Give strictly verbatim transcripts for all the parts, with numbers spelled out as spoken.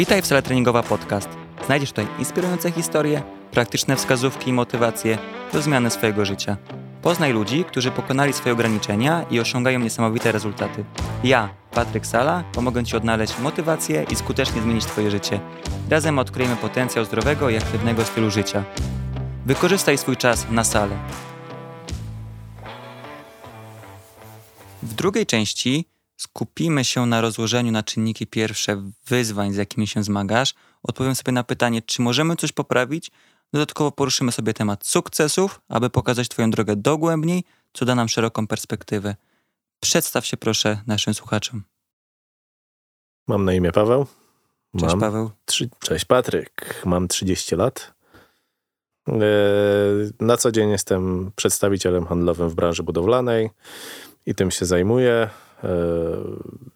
Witaj w Sala Treningowa Podcast. Znajdziesz tutaj inspirujące historie, praktyczne wskazówki i motywacje do zmiany swojego życia. Poznaj ludzi, którzy pokonali swoje ograniczenia i osiągają niesamowite rezultaty. Ja, Patryk Sala, pomogę Ci odnaleźć motywację i skutecznie zmienić Twoje życie. Razem odkryjemy potencjał zdrowego i aktywnego stylu życia. Wykorzystaj swój czas na salę. W drugiej części skupimy się na rozłożeniu na czynniki pierwsze wyzwań, z jakimi się zmagasz. Odpowiem sobie na pytanie, czy możemy coś poprawić. Dodatkowo poruszymy sobie temat sukcesów, aby pokazać Twoją drogę dogłębniej, co da nam szeroką perspektywę. Przedstaw się proszę naszym słuchaczom. Mam na imię Paweł. Mam... Cześć Paweł. Trzy... Cześć Patryk. Mam trzydzieści lat. Eee, na co dzień jestem przedstawicielem handlowym w branży budowlanej i tym się zajmuję. Eee...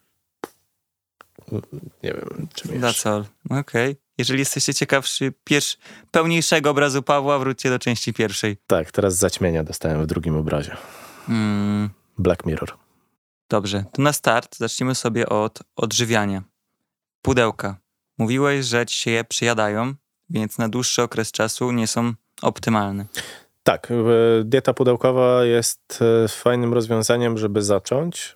Nie wiem, czym jeszcze. That's all. Okej. Okay. Jeżeli jesteście ciekawszy pierwszy, pełniejszego obrazu Pawła, wróćcie do części pierwszej. Tak, teraz zaćmienia dostałem w drugim obrazie. Mm. Black Mirror. Dobrze, to na start zacznijmy sobie od odżywiania. Pudełka. Mówiłeś, że ci się je przyjadają, więc na dłuższy okres czasu nie są optymalne. Tak, dieta pudełkowa jest fajnym rozwiązaniem, żeby zacząć.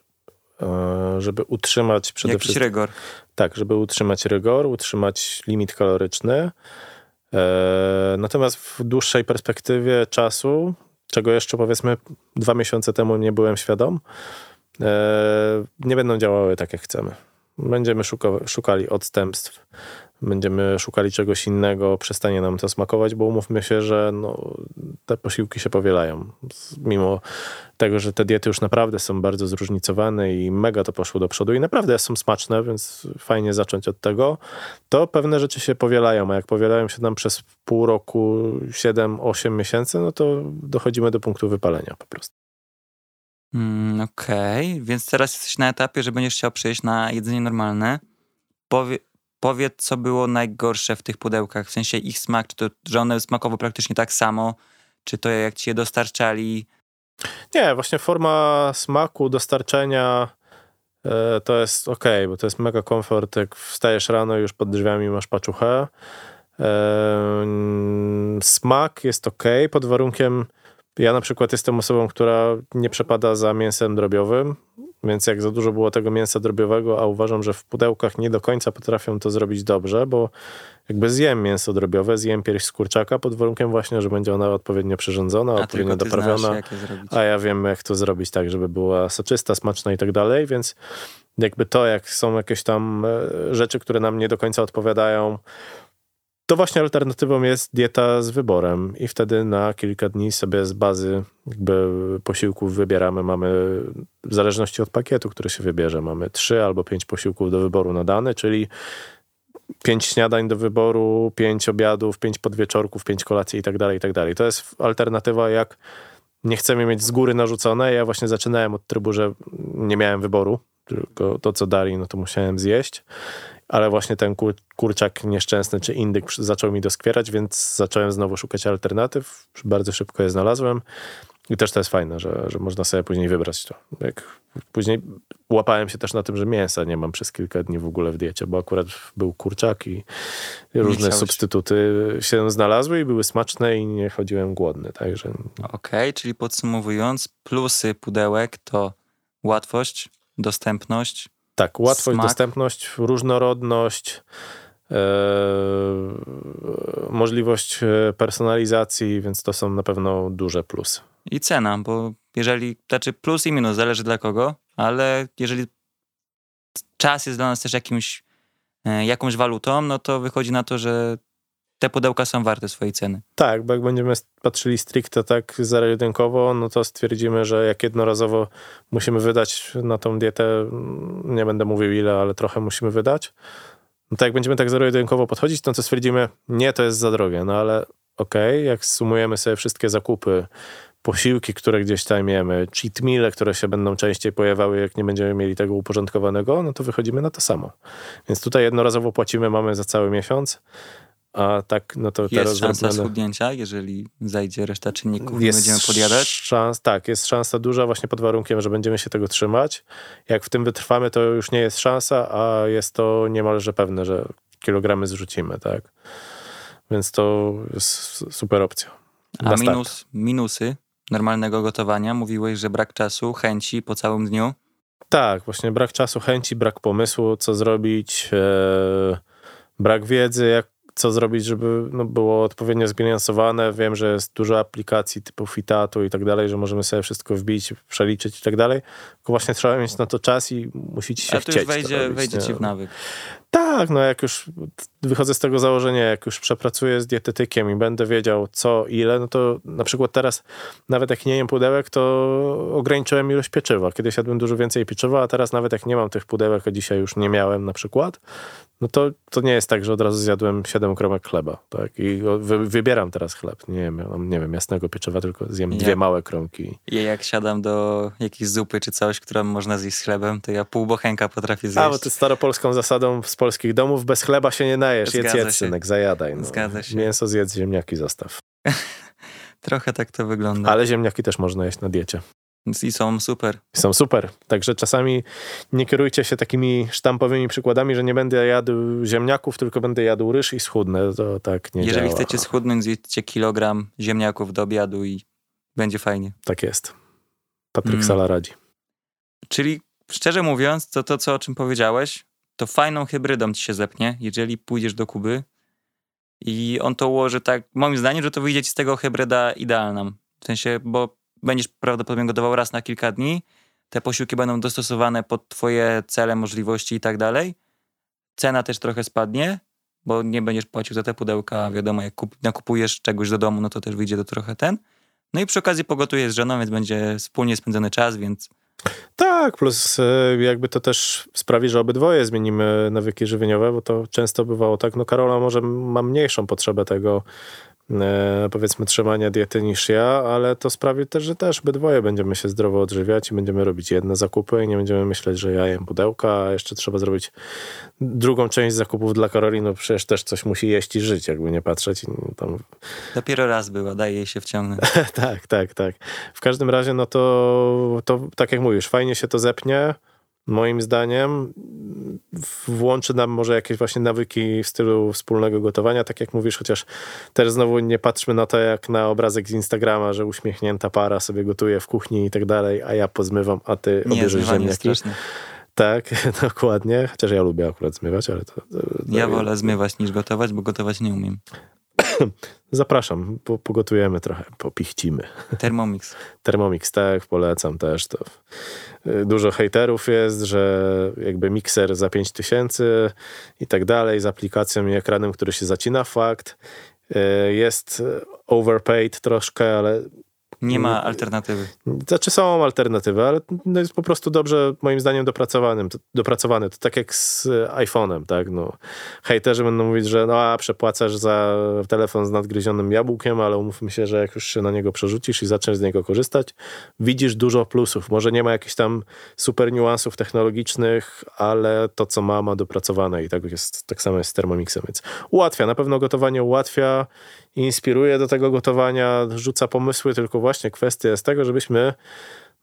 Żeby utrzymać przede Jakiś wszystkim... rygor. Tak, żeby utrzymać rygor, utrzymać limit kaloryczny. E, natomiast w dłuższej perspektywie czasu, czego jeszcze powiedzmy dwa miesiące temu nie byłem świadom, e, nie będą działały tak jak chcemy. Będziemy szuka- szukali odstępstw, będziemy szukali czegoś innego, przestanie nam to smakować, bo umówmy się, że no, te posiłki się powielają. Mimo tego, że te diety już naprawdę są bardzo zróżnicowane i mega to poszło do przodu i naprawdę są smaczne, więc fajnie zacząć od tego, to pewne rzeczy się powielają, a jak powielają się nam przez pół roku, siedem, osiem miesięcy, no to dochodzimy do punktu wypalenia po prostu. Mm, Okej, okay. Więc teraz jesteś na etapie, że będziesz chciał przejść na jedzenie normalne. Powie, powiedz, co było najgorsze w tych pudełkach, w sensie ich smak, czy to, że one smakowały praktycznie tak samo, czy to jak ci je dostarczali? Nie, właśnie forma smaku, dostarczenia yy, to jest okej, okay, bo to jest mega komfort, jak wstajesz rano i już pod drzwiami masz paczuchę. Yy, smak jest okej, okay, pod warunkiem. Ja na przykład jestem osobą, która nie przepada za mięsem drobiowym, więc jak za dużo było tego mięsa drobiowego, a uważam, że w pudełkach nie do końca potrafią to zrobić dobrze, bo jakby zjem mięso drobiowe, zjem pierś z kurczaka pod warunkiem właśnie, że będzie ona odpowiednio przyrządzona, a odpowiednio doprawiona, a ja wiem jak to zrobić tak, żeby była soczysta, smaczna i tak dalej, więc jakby to jak są jakieś tam rzeczy, które nam nie do końca odpowiadają, to właśnie alternatywą jest dieta z wyborem i wtedy na kilka dni sobie z bazy jakby posiłków wybieramy, mamy w zależności od pakietu, który się wybierze, mamy trzy albo pięć posiłków do wyboru na dany, czyli pięć śniadań do wyboru, pięć obiadów, pięć podwieczorków, pięć kolacji i tak dalej, i tak dalej. To jest alternatywa, jak nie chcemy mieć z góry narzucone. Ja właśnie zaczynałem od trybu, że nie miałem wyboru, tylko to co dali, no to musiałem zjeść. Ale właśnie ten kur- kurczak nieszczęsny czy indyk zaczął mi doskwierać, więc zacząłem znowu szukać alternatyw. Bardzo szybko je znalazłem i też to jest fajne, że, że można sobie później wybrać to. Jak później łapałem się też na tym, że mięsa nie mam przez kilka dni w ogóle w diecie, bo akurat był kurczak i różne substytuty się znalazły i były smaczne i nie chodziłem głodny. Także... Okej, okay, czyli podsumowując, plusy pudełek to łatwość, dostępność. Tak, łatwość, smak, dostępność, różnorodność, yy, możliwość personalizacji, więc to są na pewno duże plusy. I cena, bo jeżeli, znaczy plus i minus, zależy dla kogo, ale jeżeli czas jest dla nas też jakimś, yy, jakąś walutą, no to wychodzi na to, że te pudełka są warte swojej ceny. Tak, bo jak będziemy patrzyli stricte tak zajedynkowo, no to stwierdzimy, że jak jednorazowo musimy wydać na tą dietę, nie będę mówił ile, ale trochę musimy wydać, no to jak będziemy tak zajedynkowo podchodzić, no to stwierdzimy, nie, to jest za drogie, no ale okej, okay, jak sumujemy sobie wszystkie zakupy, posiłki, które gdzieś tam jemy, cheat meale, które się będą częściej pojawiały, jak nie będziemy mieli tego uporządkowanego, no to wychodzimy na to samo. Więc tutaj jednorazowo płacimy, mamy za cały miesiąc. A tak, no to jest teraz szansa rozwiązane... schudnięcia, jeżeli zajdzie reszta czynników, jest będziemy podjadać? Szans, tak, jest szansa duża właśnie pod warunkiem, że będziemy się tego trzymać. Jak w tym wytrwamy, to już nie jest szansa, a jest to niemalże pewne, że kilogramy zrzucimy, tak? Więc to jest super opcja. A minus, minusy normalnego gotowania? Mówiłeś, że brak czasu, chęci po całym dniu? Tak, właśnie brak czasu, chęci, brak pomysłu, co zrobić, e, brak wiedzy, jak, co zrobić, żeby no, było odpowiednio zbilansowane. Wiem, że jest dużo aplikacji typu Fitatu i tak dalej, że możemy sobie wszystko wbić, przeliczyć i tak dalej, tylko właśnie trzeba mieć na to czas i musicie się chcieć. A to już wejdzie, robić, wejdzie ci w nawyk. Tak, no jak już wychodzę z tego założenia, jak już przepracuję z dietetykiem i będę wiedział co, ile, no to na przykład teraz nawet jak nie jem pudełek, to ograniczyłem ilość pieczywa. Kiedyś jadłem dużo więcej pieczywa, a teraz nawet jak nie mam tych pudełek, a dzisiaj już nie miałem na przykład, no to, to nie jest tak, że od razu zjadłem siedem kromek chleba, tak? I wy, wybieram teraz chleb. Nie wiem, nie wiem, jasnego pieczywa, tylko zjem ja, dwie małe kromki. Ja jak siadam do jakiejś zupy czy coś, którą można zjeść z chlebem, to ja pół bochenka potrafię zjeść. A, bo ty staropolską zasadą z polskich domów, bez chleba się nie najesz. Zgadza jedz, jedz, się. synek, zajadaj. No. Zgadza się. Mięso zjedz, ziemniaki zostaw. Trochę tak to wygląda. Ale ziemniaki też można jeść na diecie. I są super. I są super. Także czasami nie kierujcie się takimi sztampowymi przykładami, że nie będę jadł ziemniaków, tylko będę jadł ryż i schudnę. To tak nie Jeżeli działa. Chcecie schudnąć, zjedzcie kilogram ziemniaków do obiadu i będzie fajnie. Tak jest. Patryk mm. Sala radzi. Czyli szczerze mówiąc, to to, co, o czym powiedziałeś, to fajną hybrydą ci się zepnie, jeżeli pójdziesz do Kuby i on to ułoży tak, moim zdaniem, że to wyjdzie ci z tego hybryda idealna. W sensie, bo będziesz prawdopodobnie gotował raz na kilka dni, te posiłki będą dostosowane pod twoje cele, możliwości i tak dalej. Cena też trochę spadnie, bo nie będziesz płacił za te pudełka, wiadomo, jak kup- nakupujesz czegoś do domu, no to też wyjdzie to trochę ten. No i przy okazji pogotujesz z żoną, więc będzie wspólnie spędzony czas, więc... Tak, plus jakby to też sprawi, że obydwoje zmienimy nawyki żywieniowe, bo to często bywało tak, no Karola może ma mniejszą potrzebę tego, powiedzmy, trzymania diety niż ja, ale to sprawi też, że też obydwoje będziemy się zdrowo odżywiać i będziemy robić jedne zakupy i nie będziemy myśleć, że ja jem pudełka, a jeszcze trzeba zrobić drugą część zakupów dla Karoliny, no przecież też coś musi jeść i żyć, jakby nie patrzeć. Tam... Dopiero raz była, daje jej się wciągnąć. tak, tak, tak. W każdym razie, no to, to tak jak mówisz, fajnie się to zepnie, moim zdaniem, włączy nam może jakieś właśnie nawyki w stylu wspólnego gotowania, tak jak mówisz, chociaż też znowu nie patrzmy na to jak na obrazek z Instagrama, że uśmiechnięta para sobie gotuje w kuchni i tak dalej, a ja pozmywam, a ty obierzesz ziemniaki. Tak, dokładnie. Chociaż ja lubię akurat zmywać, ale to... to, to ja to, wolę to... zmywać niż gotować, bo gotować nie umiem. Zapraszam, po, pogotujemy trochę, popichcimy. Thermomix. Thermomix, tak, polecam też. To. Dużo hejterów jest, że jakby mikser za pięć tysięcy i tak dalej, z aplikacją i ekranem, który się zacina, fakt. Jest overpaid troszkę, ale... Nie ma alternatywy. Znaczy są alternatywy, ale no jest po prostu dobrze, moim zdaniem, dopracowanym, dopracowany. To tak jak z iPhone'em, tak? No, hejterzy będą mówić, że no a przepłacasz za telefon z nadgryzionym jabłkiem, ale umówmy się, że jak już się na niego przerzucisz i zaczniesz z niego korzystać, widzisz dużo plusów. Może nie ma jakichś tam super niuansów technologicznych, ale to, co ma, ma dopracowane i tak jest, tak samo jest z Thermomixem, więc ułatwia, na pewno gotowanie ułatwia, inspiruje do tego gotowania, rzuca pomysły, tylko właśnie kwestia jest tego, żebyśmy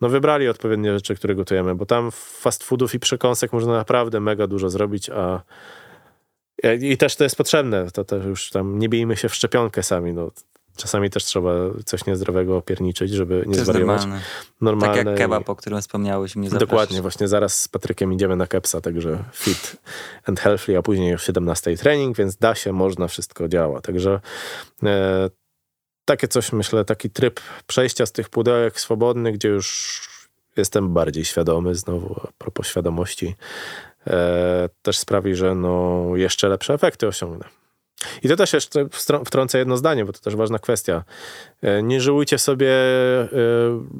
no, wybrali odpowiednie rzeczy, które gotujemy, bo tam fast foodów i przekąsek można naprawdę mega dużo zrobić, a i też to jest potrzebne, to też już tam nie bijmy się w szczepionkę sami, no. Czasami też trzeba coś niezdrowego opierniczyć, żeby nie zwariować. Normalne. Normalne. Tak jak kebab, o którym wspomniałeś, mnie zapraszasz. Dokładnie, właśnie zaraz z Patrykiem idziemy na kebsa, także fit and healthy, a później w siedemnastej trening, więc da się, można, wszystko działa. Także e, takie coś, myślę, taki tryb przejścia z tych pudełek swobodnych, gdzie już jestem bardziej świadomy, znowu a propos świadomości, e, też sprawi, że no, jeszcze lepsze efekty osiągnę. I to też jeszcze wtrącę jedno zdanie, bo to też ważna kwestia. Nie żyłujcie sobie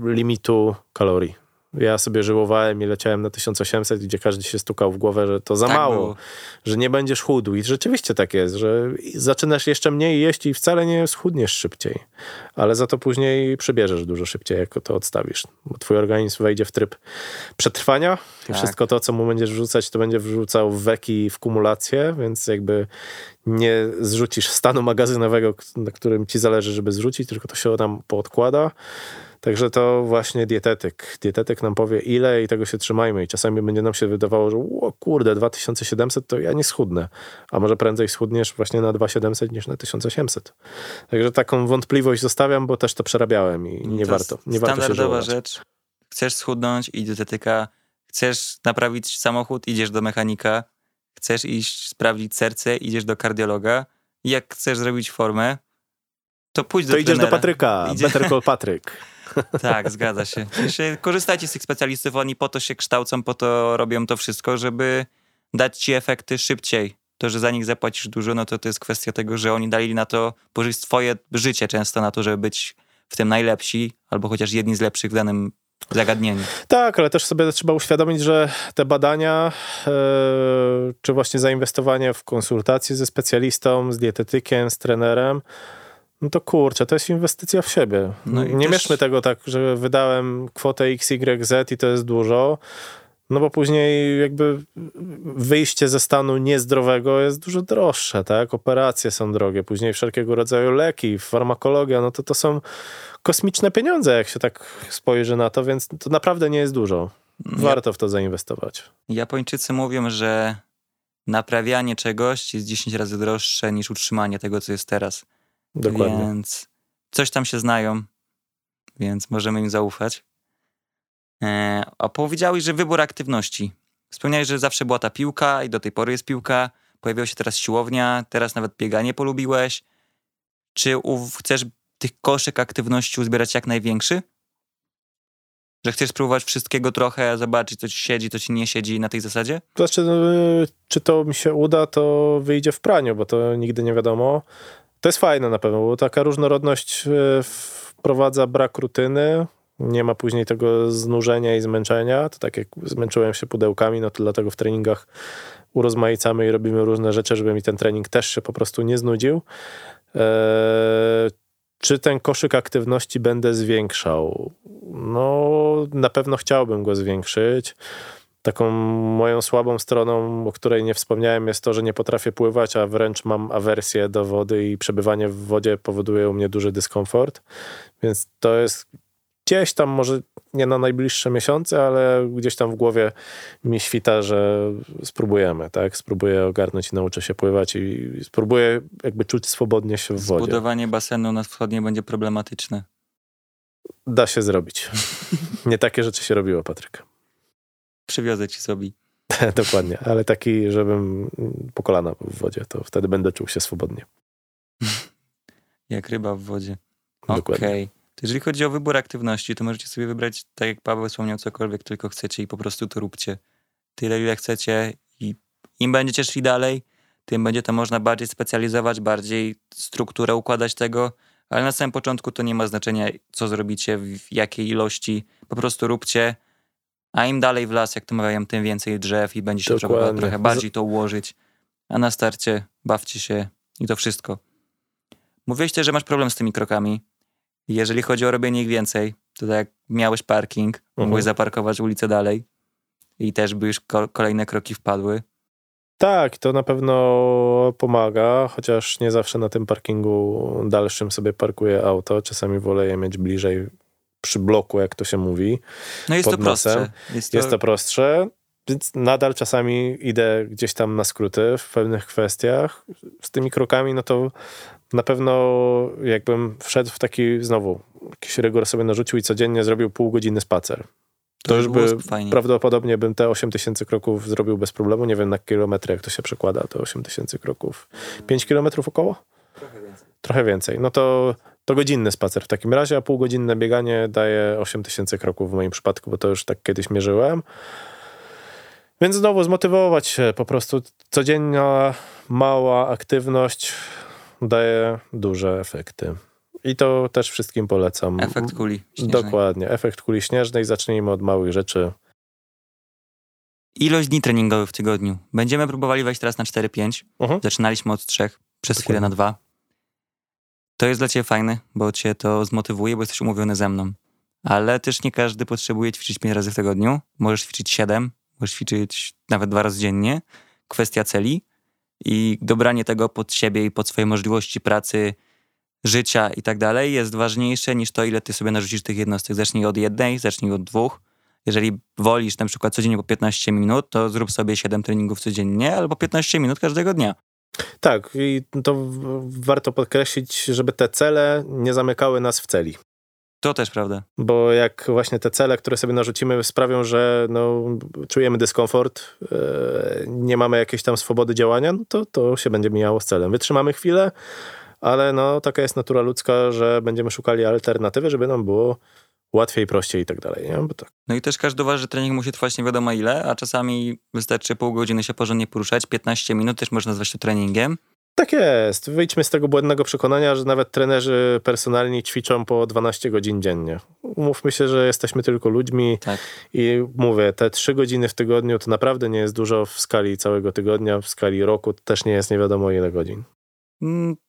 limitu kalorii. Ja sobie żyłowałem i leciałem na tysiąc osiemset, gdzie każdy się stukał w głowę, że to za tak mało, było. Że nie będziesz chudł. I rzeczywiście tak jest, że zaczynasz jeszcze mniej jeść i wcale nie schudniesz szybciej. Ale za to później przybierzesz dużo szybciej, jak to odstawisz. Bo twój organizm wejdzie w tryb przetrwania i tak. Wszystko to, co mu będziesz wrzucać, to będzie wrzucał w weki, w kumulację, więc jakby nie zrzucisz stanu magazynowego, na którym ci zależy, żeby zrzucić, tylko to się tam poodkłada. Także to właśnie dietetyk. Dietetyk nam powie ile i tego się trzymajmy. I czasami będzie nam się wydawało, że o kurde, dwa tysiące siedemset to ja nie schudnę. A może prędzej schudniesz właśnie na dwa tysiące siedemset niż na tysiąc osiemset. Także taką wątpliwość zostawiam, bo też to przerabiałem i nie to warto. Nie standardowa warto się rzecz. Chcesz schudnąć, idź do dietetyka. Chcesz naprawić samochód, idziesz do mechanika. Chcesz iść sprawdzić serce, idziesz do kardiologa. Jak chcesz zrobić formę, to pójdź do trenera. To idziesz do Patryka, Idzie... Better Call Patryk. Tak, zgadza się. Korzystajcie z tych specjalistów, oni po to się kształcą, po to robią to wszystko, żeby dać ci efekty szybciej. To, że za nich zapłacisz dużo, no to to jest kwestia tego, że oni dali na to, pożyć swoje życie często na to, żeby być w tym najlepsi, albo chociaż jedni z lepszych w danym zagadnieniu. Tak, ale też sobie trzeba uświadomić, że te badania yy, czy właśnie zainwestowanie w konsultacje ze specjalistą, z dietetykiem, z trenerem, no to kurczę, to jest inwestycja w siebie. No nie też... mieszmy tego tak, że wydałem kwotę X Y Z i to jest dużo, no bo później jakby wyjście ze stanu niezdrowego jest dużo droższe, tak? Operacje są drogie, później wszelkiego rodzaju leki, farmakologia, no to to są kosmiczne pieniądze, jak się tak spojrzy na to, więc to naprawdę nie jest dużo. Warto w to zainwestować. Japończycy mówią, że naprawianie czegoś jest dziesięć razy droższe niż utrzymanie tego, co jest teraz. Dokładnie. Więc coś tam się znają, więc możemy im zaufać. Eee, a powiedziałeś, że wybór aktywności. Wspomniałeś, że zawsze była ta piłka i do tej pory jest piłka. Pojawiła się teraz siłownia, teraz nawet bieganie polubiłeś. Czy u- chcesz tych koszyk aktywności uzbierać jak największy? Że chcesz spróbować wszystkiego trochę, zobaczyć co ci siedzi, co ci nie siedzi na tej zasadzie? Znaczy, czy to mi się uda, to wyjdzie w praniu, bo to nigdy nie wiadomo. To jest fajne na pewno, bo taka różnorodność wprowadza brak rutyny, nie ma później tego znużenia i zmęczenia. To tak jak zmęczyłem się pudełkami, no to dlatego w treningach urozmaicamy i robimy różne rzeczy, żeby mi ten trening też się po prostu nie znudził. Eee, czy ten koszyk aktywności będę zwiększał? No na pewno chciałbym go zwiększyć. Taką moją słabą stroną, o której nie wspomniałem, jest to, że nie potrafię pływać, a wręcz mam awersję do wody i przebywanie w wodzie powoduje u mnie duży dyskomfort. Więc to jest gdzieś tam, może nie na najbliższe miesiące, ale gdzieś tam w głowie mi świta, że spróbujemy, tak? Spróbuję ogarnąć i nauczę się pływać i spróbuję jakby czuć swobodnie się w wodzie. Zbudowanie basenu na wschodniej będzie problematyczne. Da się zrobić. Nie takie rzeczy się robiło, Patryk. Przywiozę ci sobie. Dokładnie, ale taki, żebym po kolana był w wodzie, to wtedy będę czuł się swobodnie. Jak ryba w wodzie. Okej. Okay. Jeżeli chodzi o wybór aktywności, to możecie sobie wybrać, tak jak Paweł wspomniał, cokolwiek tylko chcecie i po prostu to róbcie. Tyle, ile chcecie i im będziecie szli dalej, tym będzie to można bardziej specjalizować, bardziej strukturę układać tego, ale na samym początku to nie ma znaczenia, co zrobicie, w jakiej ilości. Po prostu róbcie. A im dalej w las, jak to mawiają, tym więcej drzew i będzie się trzeba trochę bardziej to ułożyć. A na starcie bawcie się i to wszystko. Mówiłeś też, że masz problem z tymi krokami. Jeżeli chodzi o robienie ich więcej, to tak jak miałeś parking, mhm. Mogłeś zaparkować ulicę dalej i też by już ko- kolejne kroki wpadły. Tak, to na pewno pomaga, chociaż nie zawsze na tym parkingu dalszym sobie parkuję auto. Czasami wolę je mieć bliżej przy bloku, jak to się mówi. No jest to prostsze. Jest to... jest to prostsze, więc nadal czasami idę gdzieś tam na skróty w pewnych kwestiach. Z tymi krokami, no to na pewno jakbym wszedł w taki, znowu, jakiś rygor sobie narzucił i codziennie zrobił pół godziny spacer. To, to już by, prawdopodobnie bym te osiem tysięcy kroków zrobił bez problemu. Nie wiem na kilometry, jak to się przekłada, to osiem tysięcy kroków. pięć kilometrów około? Trochę więcej. Trochę więcej. No to... To godzinny spacer w takim razie, a półgodzinne bieganie daje osiem tysięcy kroków w moim przypadku, bo to już tak kiedyś mierzyłem. Więc znowu zmotywować się, po prostu codzienna mała aktywność daje duże efekty. I to też wszystkim polecam. Efekt kuli śnieżnej. Dokładnie, efekt kuli śnieżnej. Zacznijmy od małych rzeczy. Ilość dni treningowych w tygodniu. Będziemy próbowali wejść teraz na cztery pięć. Uh-huh. Zaczynaliśmy od trzech, przez chwilę na dwa. To jest dla ciebie fajne, bo cię to zmotywuje, bo jesteś umówiony ze mną. Ale też nie każdy potrzebuje ćwiczyć pięć razy w tygodniu. Możesz ćwiczyć siedem, możesz ćwiczyć nawet dwa razy dziennie. Kwestia celi i dobranie tego pod siebie i pod swoje możliwości pracy, życia i tak dalej jest ważniejsze niż to, ile ty sobie narzucisz tych jednostek. Zacznij od jednej, zacznij od dwóch. Jeżeli wolisz na przykład codziennie po piętnaście minut, to zrób sobie siedem treningów codziennie albo piętnaście minut każdego dnia. Tak, i to warto podkreślić, żeby te cele nie zamykały nas w celi. To też prawda. Bo jak właśnie te cele, które sobie narzucimy, sprawią, że no, czujemy dyskomfort, yy, nie mamy jakiejś tam swobody działania, no to, to się będzie mijało z celem. Wytrzymamy chwilę, ale no, taka jest natura ludzka, że będziemy szukali alternatywy, żeby nam było łatwiej, prościej i tak dalej. Nie? Bo tak. No i też każdy uważa, że trening musi trwać nie wiadomo ile, a czasami wystarczy pół godziny się porządnie poruszać, piętnaście minut też można nazwać to treningiem. Tak jest. Wyjdźmy z tego błędnego przekonania, że nawet trenerzy personalni ćwiczą po dwanaście godzin dziennie. Mówmy się, że jesteśmy tylko ludźmi, tak. I mówię, te trzy godziny w tygodniu to naprawdę nie jest dużo w skali całego tygodnia, w skali roku też nie jest nie wiadomo ile godzin.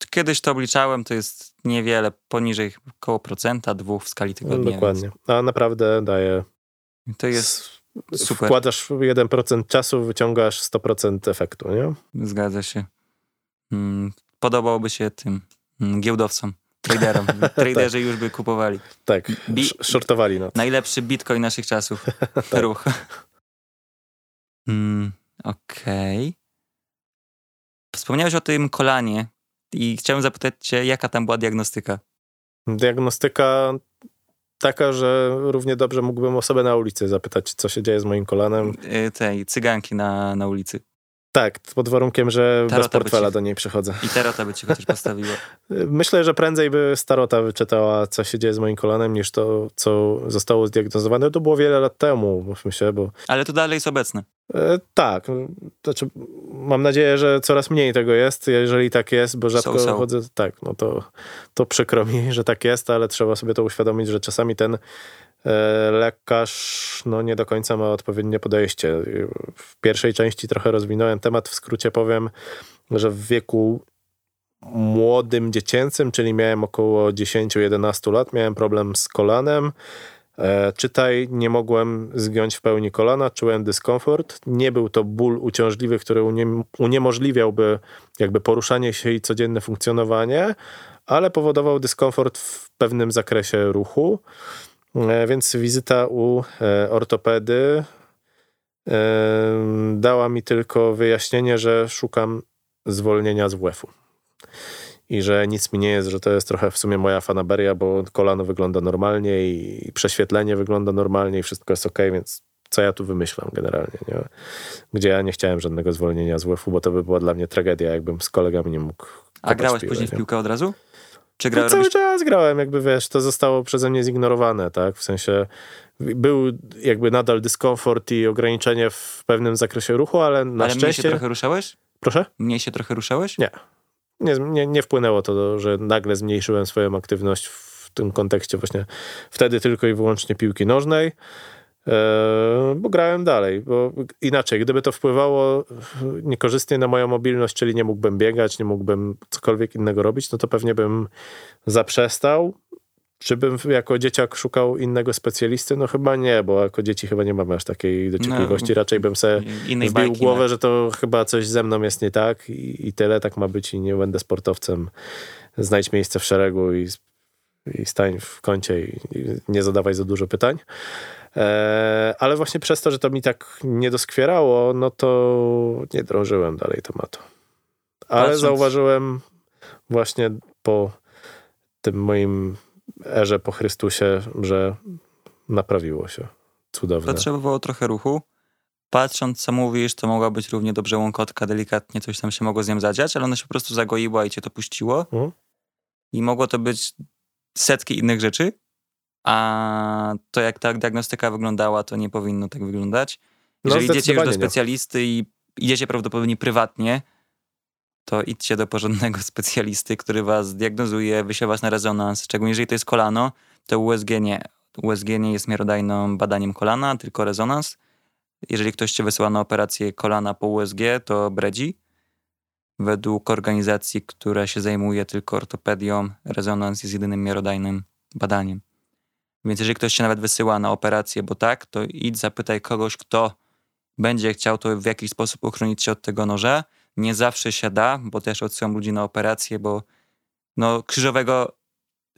Kiedyś to obliczałem, to jest niewiele, poniżej około procenta, dwóch w skali tygodnia. Dokładnie, a naprawdę daje. To jest super. Wkładasz jeden procent czasu, wyciągasz sto procent efektu, nie? Zgadza się. Podobałoby się tym giełdowcom, traderom. Traderzy już by kupowali. Tak, Bi- shortowali. No. Najlepszy bitcoin naszych czasów. Tak. Ruch. mm, Okej. Okay. Wspomniałeś o tym kolanie i chciałem zapytać cię, jaka tam była diagnostyka? Diagnostyka taka, że równie dobrze mógłbym osobę na ulicy zapytać, co się dzieje z moim kolanem. Y- tej cyganki na, na ulicy. Tak, pod warunkiem, że tarota bez portfela ci... do niej przychodzę. I tarota by ci chociaż postawiła. Myślę, że prędzej by starota wyczytała, co się dzieje z moim kolanem, niż to, co zostało zdiagnozowane. To było wiele lat temu, mówmy się, bo... Ale to dalej jest obecne. E, tak. Znaczy, mam nadzieję, że coraz mniej tego jest, jeżeli tak jest, bo rzadko so, so. chodzę... Tak, no to, to przykro mi, że tak jest, ale trzeba sobie to uświadomić, że czasami ten lekarz no nie do końca ma odpowiednie podejście. W pierwszej części trochę rozwinąłem temat, w skrócie powiem, że w wieku młodym, dziecięcym, czyli miałem około dziesięć jedenaście lat, miałem problem z kolanem. E, czytaj, nie mogłem zgiąć w pełni kolana, czułem dyskomfort. Nie był to ból uciążliwy, który uniem- uniemożliwiałby jakby poruszanie się i codzienne funkcjonowanie, ale powodował dyskomfort w pewnym zakresie ruchu. Więc wizyta u ortopedy dała mi tylko wyjaśnienie, że szukam zwolnienia z wu efu i że nic mi nie jest, że to jest trochę w sumie moja fanaberia, bo kolano wygląda normalnie i prześwietlenie wygląda normalnie i wszystko jest okej, więc co ja tu wymyślam generalnie, nie? Gdzie ja nie chciałem żadnego zwolnienia z wu efu, bo to by była dla mnie tragedia, jakbym z kolegami nie mógł. A grałeś piłę, później w piłkę od razu? Czy grałem, no cały robisz... czas grałem, jakby wiesz, to zostało przeze mnie zignorowane, tak, w sensie był jakby nadal dyskomfort i ograniczenie w pewnym zakresie ruchu, ale na ale szczęście... Ale mnie się trochę ruszałeś? Proszę? Mnie się trochę ruszałeś? Nie. Nie, nie, nie wpłynęło to, że nagle zmniejszyłem swoją aktywność w tym kontekście właśnie wtedy tylko i wyłącznie piłki nożnej, yy, bo grałem dalej, bo inaczej, gdyby to wpływało niekorzystnie na moją mobilność, czyli nie mógłbym biegać, nie mógłbym cokolwiek innego robić, no to pewnie bym zaprzestał. Czy bym jako dzieciak szukał innego specjalisty? No chyba nie, bo jako dzieci chyba nie mamy aż takiej dociekliwości. No, raczej bym sobie wbił bajki, głowę, no. Że to chyba coś ze mną jest nie tak i, i tyle, tak ma być i nie będę sportowcem. Znajdź miejsce w szeregu i, i stań w kącie i, i nie zadawaj za dużo pytań. E, ale właśnie przez to, że to mi tak nie doskwierało, no to nie drążyłem dalej tematu. Ale Patrząc... zauważyłem właśnie po tym moim... erze po Chrystusie, że naprawiło się. Cudowne. Potrzebowało trochę ruchu. Patrząc, co mówisz, to mogła być równie dobrze łąkotka, delikatnie coś tam się mogło z nią zadziać, ale ona się po prostu zagoiła i cię to puściło. Mhm. I mogło to być setki innych rzeczy, a to jak ta diagnostyka wyglądała, to nie powinno tak wyglądać. Jeżeli no, idziecie już do specjalisty i idziecie prawdopodobnie prywatnie, to idźcie do porządnego specjalisty, który was diagnozuje, wyśle was na rezonans. Szczególnie jeżeli to jest kolano, to U S G nie. U S G nie jest miarodajnym badaniem kolana, tylko rezonans. Jeżeli ktoś cię wysyła na operację kolana po U S G, to bredzi. Według organizacji, która się zajmuje tylko ortopedią, rezonans jest jedynym miarodajnym badaniem. Więc jeżeli ktoś cię nawet wysyła na operację, bo tak, to idź zapytaj kogoś, kto będzie chciał to w jakiś sposób uchronić się od tego noża. Nie zawsze się da, bo też odsyłam ludzi na operacje, bo no krzyżowego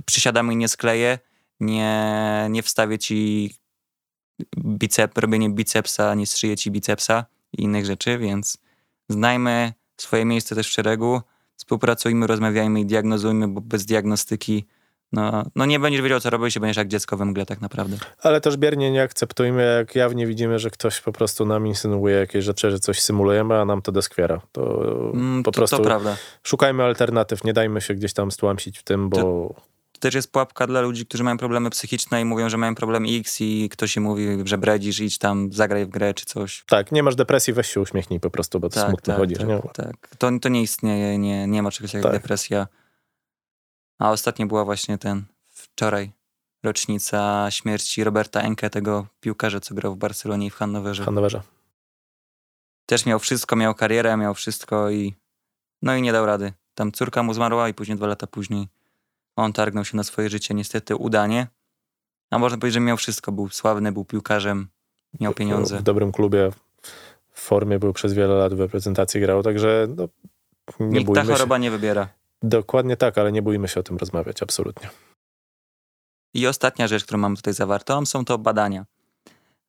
przysiadami nie skleję, nie, nie wstawię ci bicep, robienie bicepsa, nie strzyję ci bicepsa i innych rzeczy, więc znajmy swoje miejsce też w szeregu, współpracujmy, rozmawiajmy i diagnozujmy, bo bez diagnostyki no, no nie będziesz wiedział, co robisz i będziesz jak dziecko we mgle tak naprawdę. Ale też biernie nie akceptujmy, jak jawnie widzimy, że ktoś po prostu nam insynuuje jakieś rzeczy, że coś symulujemy, a nam to doskwiera. To mm, po to, prostu to prawda. Szukajmy alternatyw, nie dajmy się gdzieś tam stłamsić w tym, bo... To, to też jest pułapka dla ludzi, którzy mają problemy psychiczne i mówią, że mają problem X i ktoś im mówi, że bredzisz, idź tam, zagraj w grę czy coś. Tak, nie masz depresji, weź się uśmiechnij po prostu, bo to tak, smutno tak, chodzi. Tak, nie? Tak. To, to nie istnieje, nie, nie ma czegoś jak tak. depresja. A ostatnio była właśnie ten, wczoraj, rocznica śmierci Roberta Enke, tego piłkarza, co grał w Barcelonie i w Hannowerze. Hannowerze. Też miał wszystko, miał karierę, miał wszystko i no i nie dał rady. Tam córka mu zmarła i później dwa lata później on targnął się na swoje życie, niestety udanie. A można powiedzieć, że miał wszystko, był sławny, był piłkarzem, miał pieniądze. W dobrym klubie, w formie był przez wiele lat, w reprezentacji grał, także no, nie Nikt bójmy się. Ta choroba nie wybiera. Dokładnie tak, ale nie bójmy się o tym rozmawiać, absolutnie. I ostatnia rzecz, którą mam tutaj zawartą, są to badania.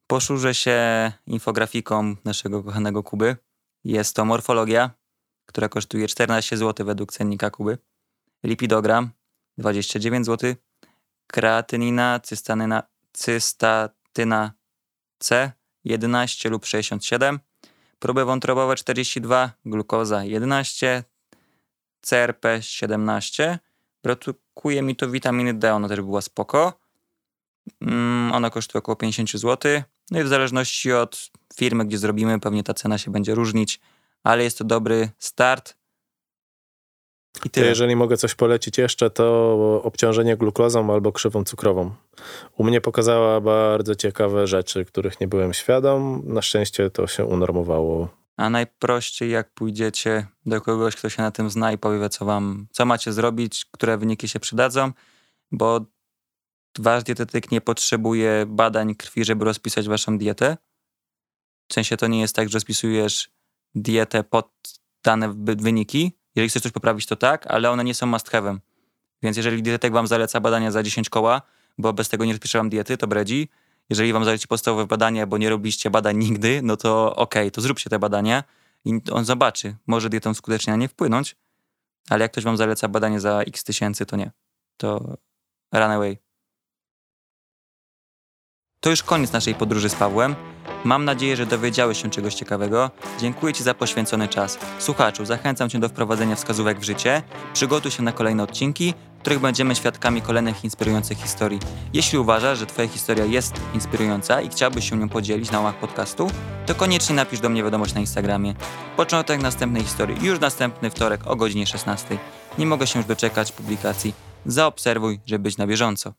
Posłużę się infografiką naszego kochanego Kuby. Jest to morfologia, która kosztuje czternaście złotych według cennika Kuby. Lipidogram dwadzieścia dziewięć złotych. Kreatynina, cystatyna, cystatyna C jedenaście lub sześćdziesiąt siedem. Próby wątrobowe czterdzieści dwa, glukoza jedenaście, C R P siedemnaście. Produkuje mi to witaminy D, ona też była spoko. Mm, ona kosztuje około pięćdziesiąt złotych. No i w zależności od firmy, gdzie zrobimy, pewnie ta cena się będzie różnić, ale jest to dobry start. I tyle. Jeżeli mogę coś polecić jeszcze, to obciążenie glukozą albo krzywą cukrową. U mnie pokazała bardzo ciekawe rzeczy, których nie byłem świadom. Na szczęście to się unormowało. A najprościej, jak pójdziecie do kogoś, kto się na tym zna i powie, co wam, co macie zrobić, które wyniki się przydadzą, bo wasz dietetyk nie potrzebuje badań krwi, żeby rozpisać waszą dietę. W sensie to nie jest tak, że rozpisujesz dietę pod dane wyniki. Jeżeli chcesz coś poprawić, to tak, ale one nie są must have'em. Więc jeżeli dietetyk wam zaleca badania za dziesięć koła, bo bez tego nie rozpisze wam diety, to bredzi. Jeżeli wam zaleci podstawowe badania, bo nie robiliście badań nigdy, no to okej, okay, to zróbcie te badania i on zobaczy. Może dietą skutecznie na nie wpłynąć, ale jak ktoś wam zaleca badanie za x tysięcy, to nie. To run away. To już koniec naszej podróży z Pawłem. Mam nadzieję, że dowiedziałeś się czegoś ciekawego. Dziękuję ci za poświęcony czas. Słuchaczu, zachęcam cię do wprowadzenia wskazówek w życie. Przygotuj się na kolejne odcinki, w których będziemy świadkami kolejnych inspirujących historii. Jeśli uważasz, że twoja historia jest inspirująca i chciałbyś się nią podzielić na łamach podcastu, to koniecznie napisz do mnie wiadomość na Instagramie. Początek następnej historii już następny wtorek o godzinie szesnastej. Nie mogę się już doczekać publikacji. Zaobserwuj, żeby być na bieżąco.